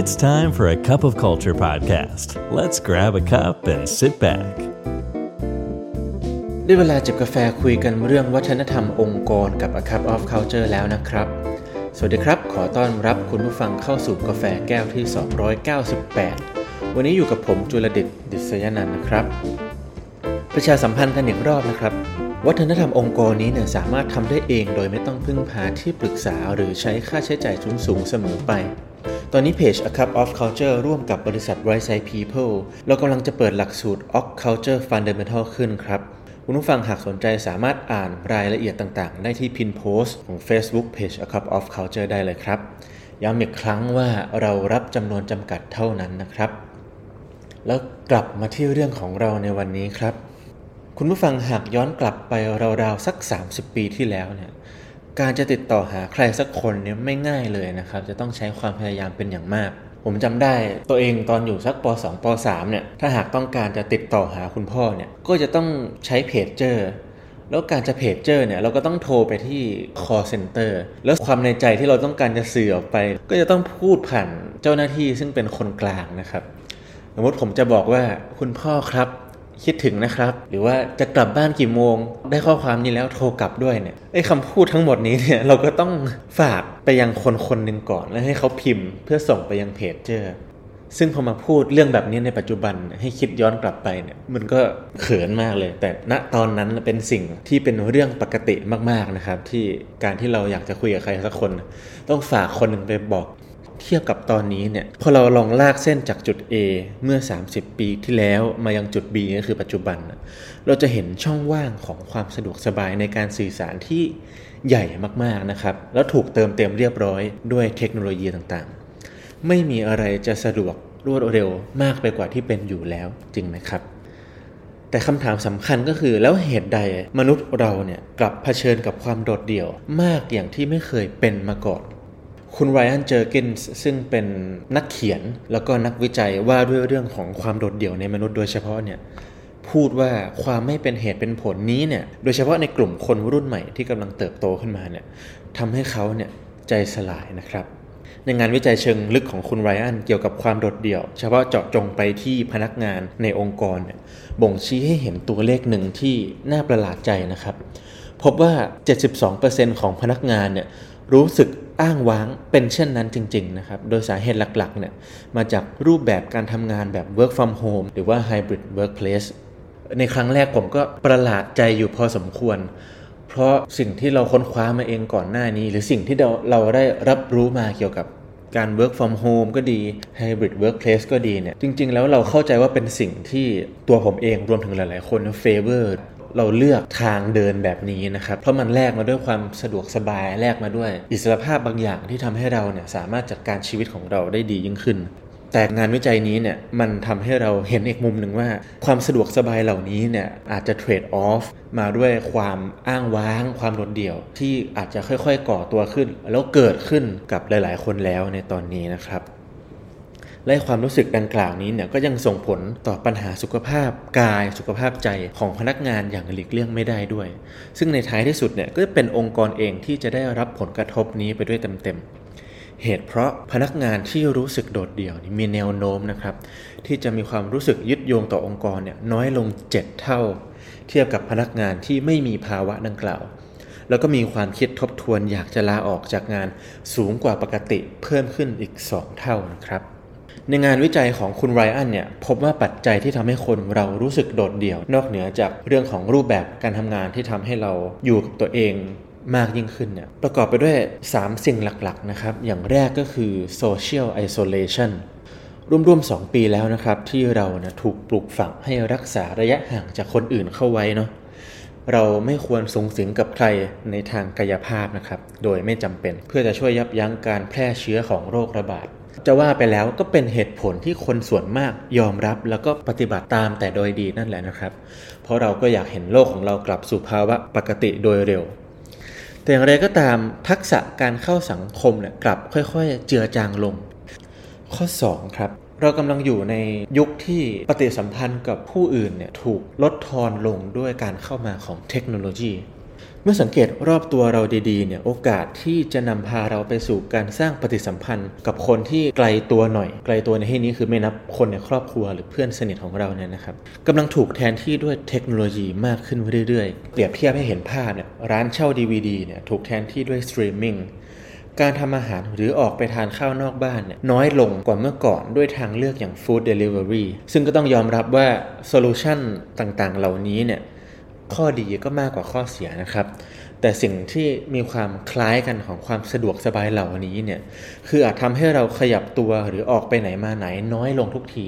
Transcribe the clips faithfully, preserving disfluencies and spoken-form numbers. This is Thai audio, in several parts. It's time for a cup of culture podcast. Let's grab a cup and sit back. ได้เวลาจิบกาแฟคุยกันเรื่องวัฒนธรรมองค์กรกับ A Cup of Culture แล้วนะครับสวัสดีครับขอต้อนรับคุณผู้ฟังเข้าสู่กาแฟแก้วที่สองร้อยเก้าสิบแปดวันนี้อยู่กับผมจุลดิษฐ์ดิษยนันท์นะครับประชาสัมพันธ์กันอีกรอบนะครับวัฒนธรรมองค์กรนี้เนี่ยสามารถทำได้เองโดยไม่ต้องพึ่งพาที่ปรึกษาหรือใช้ค่าใช้จ่ายสูงๆเสมอไปตอนนี้เพจ A Cup of Culture ร่วมกับบริษัท White Side People เรากำลังจะเปิดหลักสูตร Ock Culture Fundamental ขึ้นครับคุณผู้ฟังหากสนใจสามารถอ่านรายละเอียดต่างๆได้ที่พินโพสต์ของ Facebook Page A Cup of Culture ได้เลยครับย้ำอีกครั้งว่าเรารับจำนวนจำกัดเท่านั้นนะครับแล้วกลับมาที่เรื่องของเราในวันนี้ครับคุณผู้ฟังหากย้อนกลับไปราวๆสักสามสิบปีที่แล้วเนี่ยการจะติดต่อหาใครสักคนเนี่ยไม่ง่ายเลยนะครับจะต้องใช้ความพยายามเป็นอย่างมากผมจำได้ตัวเองตอนอยู่สักปอสองปอสามเนี่ยถ้าหากต้องการจะติดต่อหาคุณพ่อเนี่ยก็จะต้องใช้เพจเจอร์แล้วการจะเพจเจอร์เนี่ยเราก็ต้องโทรไปที่ call center แล้วความในใจที่เราต้องการจะสื่อออกไปก็จะต้องพูดผ่านเจ้าหน้าที่ซึ่งเป็นคนกลางนะครับสมมติผมจะบอกว่าคุณพ่อครับคิดถึงนะครับหรือว่าจะกลับบ้านกี่โมงได้ข้อความนี้แล้วโทรกลับด้วยเนี่ยไอ้คำพูดทั้งหมดนี้เนี่ยเราก็ต้องฝากไปยังคนคนหนึ่งก่อนแล้วให้เขาพิมพ์เพื่อส่งไปยังเพจเจอร์ซึ่งพอมาพูดเรื่องแบบนี้ในปัจจุบันให้คิดย้อนกลับไปเนี่ยมันก็เขินมากเลยแต่ณตอนนั้นเป็นสิ่งที่เป็นเรื่องปกติมากๆนะครับที่การที่เราอยากจะคุยกับใครสักคนต้องฝากคนนึงไปบอกเทียบกับตอนนี้เนี่ยพอเราลองลากเส้นจากจุด A เมื่อสามสิบปีที่แล้วมายังจุด B ก็คือปัจจุบันเราจะเห็นช่องว่างของความสะดวกสบายในการสื่อสารที่ใหญ่มากๆนะครับแล้วถูกเติมเต็มเรียบร้อยด้วยเทคโนโลยีต่างๆไม่มีอะไรจะสะดวกรวดเร็วมากไปกว่าที่เป็นอยู่แล้วจริงไหมครับแต่คำถามสำคัญก็คือแล้วเหตุใดมนุษย์เราเนี่ยกลับเผชิญกับความโดดเดี่ยวมากอย่างที่ไม่เคยเป็นมาก่อนคุณไรอัน เจอร์กินส์ซึ่งเป็นนักเขียนแล้วก็นักวิจัยว่าด้วยเรื่องของความโดดเดี่ยวในมนุษย์โดยเฉพาะเนี่ยพูดว่าความไม่เป็นเหตุเป็นผลนี้เนี่ยโดยเฉพาะในกลุ่มคนรุ่นใหม่ที่กำลังเติบโตขึ้นมาเนี่ยทำให้เขาเนี่ยใจสลายนะครับในงานวิจัยเชิงลึกของคุณไรอันเกี่ยวกับความโดดเดี่ยวเฉพาะเจาะจงไปที่พนักงานในองค์กรเนี่ยบ่งชี้ให้เห็นตัวเลขหนึ่งที่น่าประหลาดใจนะครับพบว่า เจ็ดสิบสองเปอร์เซ็นต์ ของพนักงานเนี่ยรู้สึกอ้างว้างเป็นเช่นนั้นจริงๆนะครับโดยสาเหตุหลักๆเนี่ยมาจากรูปแบบการทำงานแบบ work from home หรือว่า hybrid workplace ในครั้งแรกผมก็ประหลาดใจอยู่พอสมควรเพราะสิ่งที่เราค้นคว้ามาเองก่อนหน้านี้หรือสิ่งที่เราเราได้รับรู้มาเกี่ยวกับการ work from home ก็ดี hybrid workplace ก็ดีเนี่ยจริงๆแล้วเราเข้าใจว่าเป็นสิ่งที่ตัวผมเองรวมถึงหลายๆคน favorเราเลือกทางเดินแบบนี้นะครับเพราะมันแลกมาด้วยความสะดวกสบายแลกมาด้วยอิสรภาพบางอย่างที่ทำให้เราเนี่ยสามารถจัดการชีวิตของเราได้ดียิ่งขึ้นแต่งานวิจัยนี้เนี่ยมันทำให้เราเห็นอีกมุมหนึ่งว่าความสะดวกสบายเหล่านี้เนี่ยอาจจะเทรดออฟมาด้วยความอ้างว้างความโดดเดี่ยวที่อาจจะค่อยๆก่อตัวขึ้นแล้วเกิดขึ้นกับหลายๆคนแล้วในตอนนี้นะครับและความรู้สึกดังกล่าวนี้เนี่ยก็ยังส่งผลต่อปัญหาสุขภาพกายสุขภาพใจของพนักงานอย่างหลีกเลี่ยงไม่ได้ด้วยซึ่งในท้ายที่สุดเนี่ยก็เป็นองค์กรเองที่จะได้รับผลกระทบนี้ไปด้วยเต็มๆเหตุเพราะพนักงานที่รู้สึกโดดเดี่ยวมีแนวโน้มนะครับที่จะมีความรู้สึกยึดโยงต่อองค์กรเนี่ยน้อยลงเจ็ดเท่าเทียบกับพนักงานที่ไม่มีภาวะดังกล่าวแล้วก็มีความคิดทบทวนอยากจะลาออกจากงานสูงกว่าปกติเพิ่มขึ้นอีกสองเท่านะครับในงานวิจัยของคุณไรอันเนี่ยพบว่าปัจจัยที่ทำให้คนเรารู้สึกโดดเดี่ยวนอกเหนือจากเรื่องของรูปแบบการทำงานที่ทำให้เราอยู่กับตัวเองมากยิ่งขึ้นเนี่ยประกอบไปด้วยสามสิ่งหลักๆนะครับอย่างแรกก็คือ social isolation ร่วมๆสองปีแล้วนะครับที่เรานะถูกปลูกฝังให้รักษาระยะห่างจากคนอื่นเข้าไว้เนาะเราไม่ควรสูงสิงกับใครในทางกายภาพนะครับโดยไม่จำเป็นเพื่อจะช่วยยับยั้งการแพร่เชื้อของโรคระบาดจะว่าไปแล้วก็เป็นเหตุผลที่คนส่วนมากยอมรับแล้วก็ปฏิบัติตามแต่โดยดีนั่นแหละนะครับเพราะเราก็อยากเห็นโลกของเรากลับสู่ภาวะปกติโดยเร็วแต่อย่างไรก็ตามทักษะการเข้าสังคมเนี่ยกลับค่อยๆเจือจางลงข้อสองครับเรากำลังอยู่ในยุคที่ปฏิสัมพันธ์กับผู้อื่นเนี่ยถูกลดทอนลงด้วยการเข้ามาของเทคโนโลยี มื่อสังเกตรอบตัวเราดีๆเนี่ยโอกาสที่จะนำพาเราไปสู่การสร้างปฏิสัมพันธ์กับคนที่ไกลตัวหน่อยไกลตัวในที่นี้คือไม่นับคนในครอบครัวหรือเพื่อนสนิทของเราเนี่ยนะครับกำลังถูกแทนที่ด้วยเทคโนโลยีมากขึ้นเรื่อยๆเปรียบเทียบให้เห็นภาพเนี่ยร้านเช่า ดี วี ดี เนี่ยถูกแทนที่ด้วยสตรีมมิ่งการทำอาหารหรือออกไปทานข้าวนอกบ้านเนี่ยน้อยลงกว่าเมื่อก่อนด้วยทางเลือกอย่างฟู้ดเดลิเวอรี่ซึ่งก็ต้องยอมรับว่าโซลูชันต่างๆเหล่านี้เนี่ยข้อดีก็มากกว่าข้อเสียนะครับแต่สิ่งที่มีความคล้ายกันของความสะดวกสบายเหล่านี้เนี่ยคืออาจทำให้เราขยับตัวหรือออกไปไหนมาไหนน้อยลงทุกที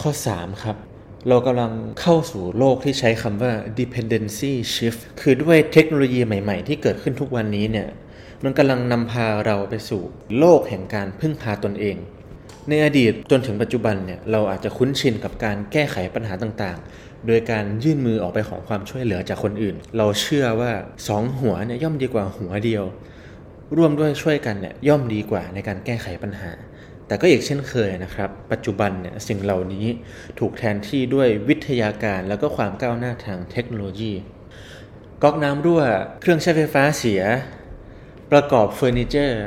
ข้อสามครับเรากำลังเข้าสู่โลกที่ใช้คำว่า dependency shift คือด้วยเทคโนโลยีใหม่ๆที่เกิดขึ้นทุกวันนี้เนี่ยมันกำลังนำพาเราไปสู่โลกแห่งการพึ่งพาตนเองในอดีตจนถึงปัจจุบันเนี่ยเราอาจจะคุ้นชินกับการแก้ไขปัญหาต่างๆโดยการยื่นมือออกไปขอความช่วยเหลือจากคนอื่นเราเชื่อว่าสองหัวเนี่ยย่อมดีกว่าหัวเดียวร่วมด้วยช่วยกันเนี่ยย่อมดีกว่าในการแก้ไขปัญหาแต่ก็อีกเช่นเคยนะครับปัจจุบันเนี่ยสิ่งเหล่านี้ถูกแทนที่ด้วยวิทยาการแล้วก็ความก้าวหน้าทางเทคโนโลยีก๊อกน้ำรั่วเครื่องใช้ไฟฟ้าเสียประกอบเฟอร์นิเจอร์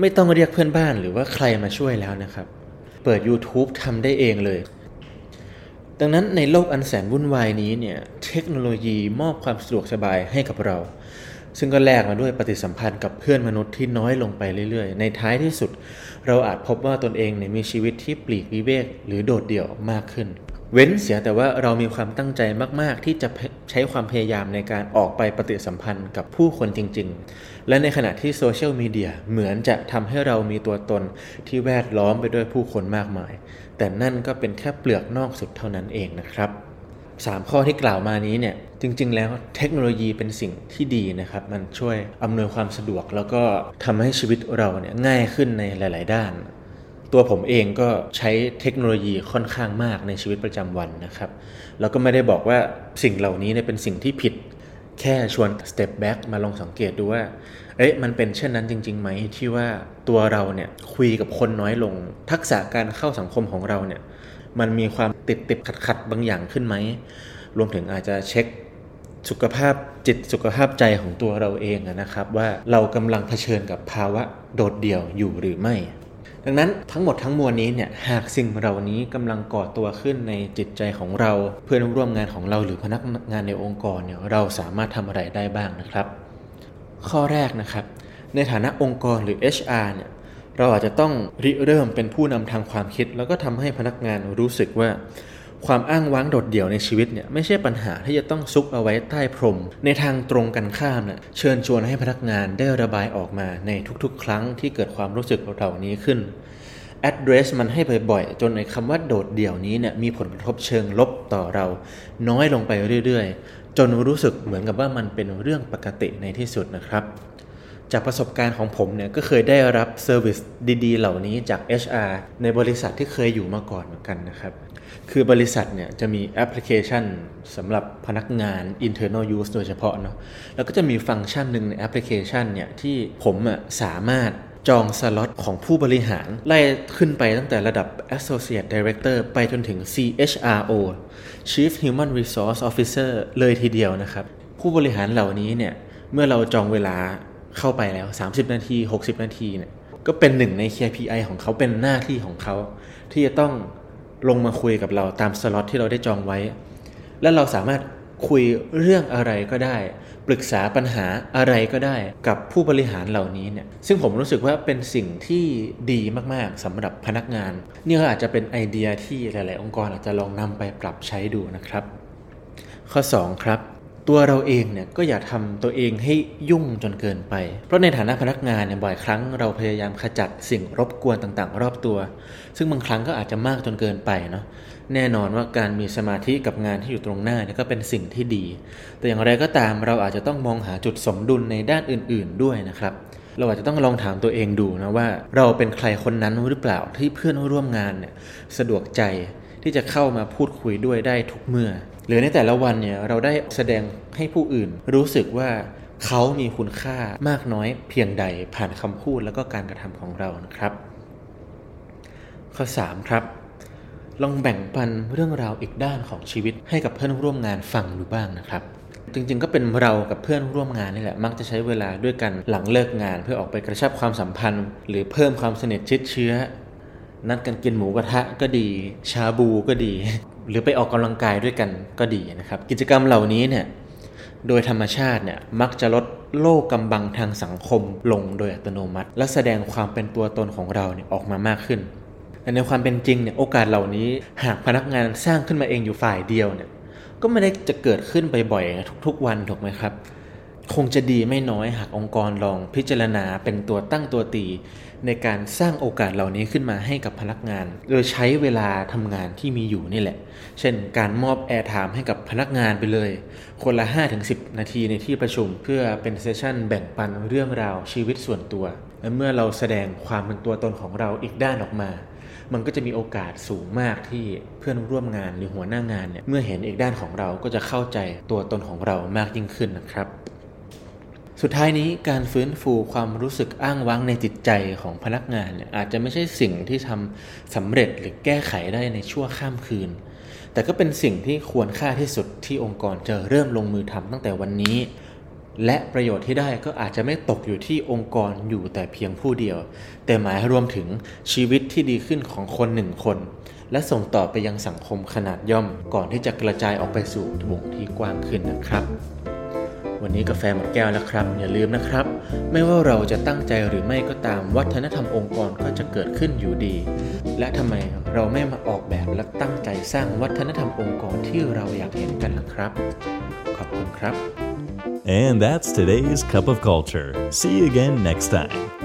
ไม่ต้องเรียกเพื่อนบ้านหรือว่าใครมาช่วยแล้วนะครับเปิด YouTube ทำได้เองเลยดังนั้นในโลกอันแสนวุ่นวายนี้เนี่ยเทคโนโลยีมอบความสะดวกสบายให้กับเราซึ่งก็แลกมาด้วยปฏิสัมพันธ์กับเพื่อนมนุษย์ที่น้อยลงไปเรื่อยๆในท้ายที่สุดเราอาจพบว่าตนเองเนี่ยมีชีวิตที่ปลีกวิเวกหรือโดดเดี่ยวมากขึ้นเว้นเสียแต่ว่าเรามีความตั้งใจมากๆที่จะใช้ความพยายามในการออกไปปฏิสัมพันธ์กับผู้คนจริงๆและในขณะที่โซเชียลมีเดียเหมือนจะทำให้เรามีตัวตนที่แวดล้อมไปด้วยผู้คนมากมายแต่นั่นก็เป็นแค่เปลือกนอกสุดเท่านั้นเองนะครับสามข้อที่กล่าวมานี้เนี่ยจริงๆแล้วเทคโนโลยีเป็นสิ่งที่ดีนะครับมันช่วยอำนวยความสะดวกแล้วก็ทำให้ชีวิตเราเนี่ยง่ายขึ้นในหลายๆด้านตัวผมเองก็ใช้เทคโนโลยีค่อนข้างมากในชีวิตประจำวันนะครับแล้วก็ไม่ได้บอกว่าสิ่งเหล่านี้เนี่ยเป็นสิ่งที่ผิดแค่ชวน step back มาลองสังเกตดูว่าเอ๊ะมันเป็นเช่นนั้นจริงๆไหมที่ว่าตัวเราเนี่ยคุยกับคนน้อยลงทักษะการเข้าสังคมของเราเนี่ยมันมีความติดติดขัดขัดบางอย่างขึ้นไหมรวมถึงอาจจะเช็คสุขภาพจิตสุขภาพใจของตัวเราเองนะครับว่าเรากำลังเผชิญกับภาวะโดดเดี่ยวอยู่หรือไม่ดังนั้นทั้งหมดทั้งมวลนี้เนี่ยหากสิ่งเหล่านี้กำลังก่อตัวขึ้นในจิตใจของเราเพื่อนร่วมงานของเราหรือพนักงานในองค์กรเนี่ยเราสามารถทำอะไรได้บ้างนะครับข้อแรกนะครับในฐานะองค์กรหรือ เอช อาร์ เนี่ยเราอาจจะต้องริเริ่มเป็นผู้นำทางความคิดแล้วก็ทำให้พนักงานรู้สึกว่าความอ้างว้างโดดเดี่ยวในชีวิตเนี่ยไม่ใช่ปัญหาที่จะต้องซุกเอาไว้ใต้พรมในทางตรงกันข้ามเนี่ยเชิญชวนให้พนักงานได้ระบายออกมาในทุกๆครั้งที่เกิดความรู้สึกเหล่านี้ขึ้น address มันให้บ่อยๆจนในคำว่าโดดเดี่ยวนี้เนี่ยมีผลกระทบเชิงลบต่อเราน้อยลงไปเรื่อยๆจนรู้สึกเหมือนกับว่ามันเป็นเรื่องปกติในที่สุดนะครับจากประสบการณ์ของผมเนี่ยก็เคยได้รับเซอร์วิสดีๆเหล่านี้จาก เอช อาร์ ในบริษัทที่เคยอยู่มาก่อนเหมือนกันนะครับคือบริษัทเนี่ยจะมีแอปพลิเคชันสำหรับพนักงาน internal use โดยเฉพาะเนาะแล้วก็จะมีฟังก์ชันหนึ่งในแอปพลิเคชันเนี่ยที่ผมอ่ะสามารถจองสล็อตของผู้บริหารไล่ขึ้นไปตั้งแต่ระดับ associate director ไปจนถึง ซี เอช อาร์ โอ chief human resource officer เลยทีเดียวนะครับผู้บริหารเหล่านี้เนี่ยเมื่อเราจองเวลาเข้าไปแล้วสามสิบนาทีหกสิบนาทีเนี่ยก็เป็นหนึ่งใน เค พี ไอ ของเขาเป็นหน้าที่ของเขาที่จะต้องลงมาคุยกับเราตามสล็อตที่เราได้จองไว้และเราสามารถคุยเรื่องอะไรก็ได้ปรึกษาปัญหาอะไรก็ได้กับผู้บริหารเหล่านี้เนี่ยซึ่งผมรู้สึกว่าเป็นสิ่งที่ดีมากๆสำหรับพนักงานนี่ก็อาจจะเป็นไอเดียที่หลายๆองค์กรอาจจะลองนำไปปรับใช้ดูนะครับข้อสองครับตัวเราเองเนี่ยก็อย่าทำตัวเองให้ยุ่งจนเกินไปเพราะในฐานะพนักงานเนี่ยบ่อยครั้งเราพยายามขจัดสิ่งรบกวนต่างๆรอบตัวซึ่งบางครั้งก็อาจจะมากจนเกินไปเนาะแน่นอนว่าการมีสมาธิกับงานที่อยู่ตรงหน้าเนี่ยก็เป็นสิ่งที่ดีแต่อย่างไรก็ตามเราอาจจะต้องมองหาจุดสมดุลในด้านอื่นๆด้วยนะครับเราอาจจะต้องลองถามตัวเองดูนะว่าเราเป็นใครคนนั้นหรือเปล่าที่เพื่อนร่วมงานเนี่ยสะดวกใจที่จะเข้ามาพูดคุยด้วยได้ทุกเมื่อหรือในแต่ละวันเนี่ยเราได้แสดงให้ผู้อื่นรู้สึกว่าเขามีคุณค่ามากน้อยเพียงใดผ่านคำพูดแล้วก็การกระทำของเรานะครับข้อสามครับลองแบ่งปันเรื่องราวอีกด้านของชีวิตให้กับเพื่อนร่วมงานฟังดูบ้างนะครับ จริงๆก็เป็นเรากับเพื่อนร่วมงานนี่แหละมักจะใช้เวลาด้วยกันหลังเลิกงานเพื่อออกไปกระชับความสัมพันธ์หรือเพิ่มความสนิทชิดเชื้อนัดกันกินหมูกระทะก็ดีชาบูก็ดีหรือไปออกกำลังกายด้วยกันก็ดีนะครับกิจกรรมเหล่านี้เนี่ยโดยธรรมชาติเนี่ยมักจะลดโล่กำบังทางสังคมลงโดยอัตโนมัติและแสดงความเป็นตัวตนของเราเนี่ยออกมามากขึ้นแต่ในความเป็นจริงเนี่ยโอกาสเหล่านี้หากพนักงานสร้างขึ้นมาเองอยู่ฝ่ายเดียวเนี่ยก็ไม่ได้จะเกิดขึ้นบ่อยๆทุกๆวันถูกไหมครับคงจะดีไม่น้อยหากองค์กรลองพิจารณาเป็นตัวตั้งตัวตีในการสร้างโอกาสเหล่านี้ขึ้นมาให้กับพนักงานโดยใช้เวลาทำงานที่มีอยู่นี่แหละเช่นการมอบแอร์ไทม์ให้กับพนักงานไปเลยคนละ ห้าถึงสิบ นาทีในที่ประชุมเพื่อเป็นเซสชั่นแบ่งปันเรื่องราวชีวิตส่วนตัวและเมื่อเราแสดงความเป็นตัวตนของเราอีกด้านออกมามันก็จะมีโอกาสสูงมากที่เพื่อนร่วมงานหรือหัวหน้างานเนี่ยเมื่อเห็นอีกด้านของเราก็จะเข้าใจตัวตนของเรามากยิ่งขึ้นนะครับสุดท้ายนี้การฟื้นฟูความรู้สึกอ้างว้างในจิตใจของพนักงานเนี่ยอาจจะไม่ใช่สิ่งที่ทำสำเร็จหรือแก้ไขได้ในชั่วข้ามคืนแต่ก็เป็นสิ่งที่ควรค่าที่สุดที่องค์กรจะเริ่มลงมือทำตั้งแต่วันนี้และประโยชน์ที่ได้ก็อาจจะไม่ตกอยู่ที่องค์กรอยู่แต่เพียงผู้เดียวแต่หมายรวมถึงชีวิตที่ดีขึ้นของคนหนึ่งคนและส่งต่อไปยังสังคมขนาดย่อมก่อนที่จะกระจายออกไปสู่วงที่กว้างขึ้นนะครับวันนี้กาแฟหมดแก้วแล้วครับอย่าลืมนะครับไม่ว่าเราจะตั้งใจหรือไม่ก็ตามวัฒนธรรมองค์กรก็จะเกิดขึ้นอยู่ดีและทำไมเราไม่มาออกแบบและตั้งใจสร้างวัฒนธรรมองค์กรที่เราอยากเห็นกันล่ะครับขอบคุณครับAnd that's today's Cup of Culture. See you again next time.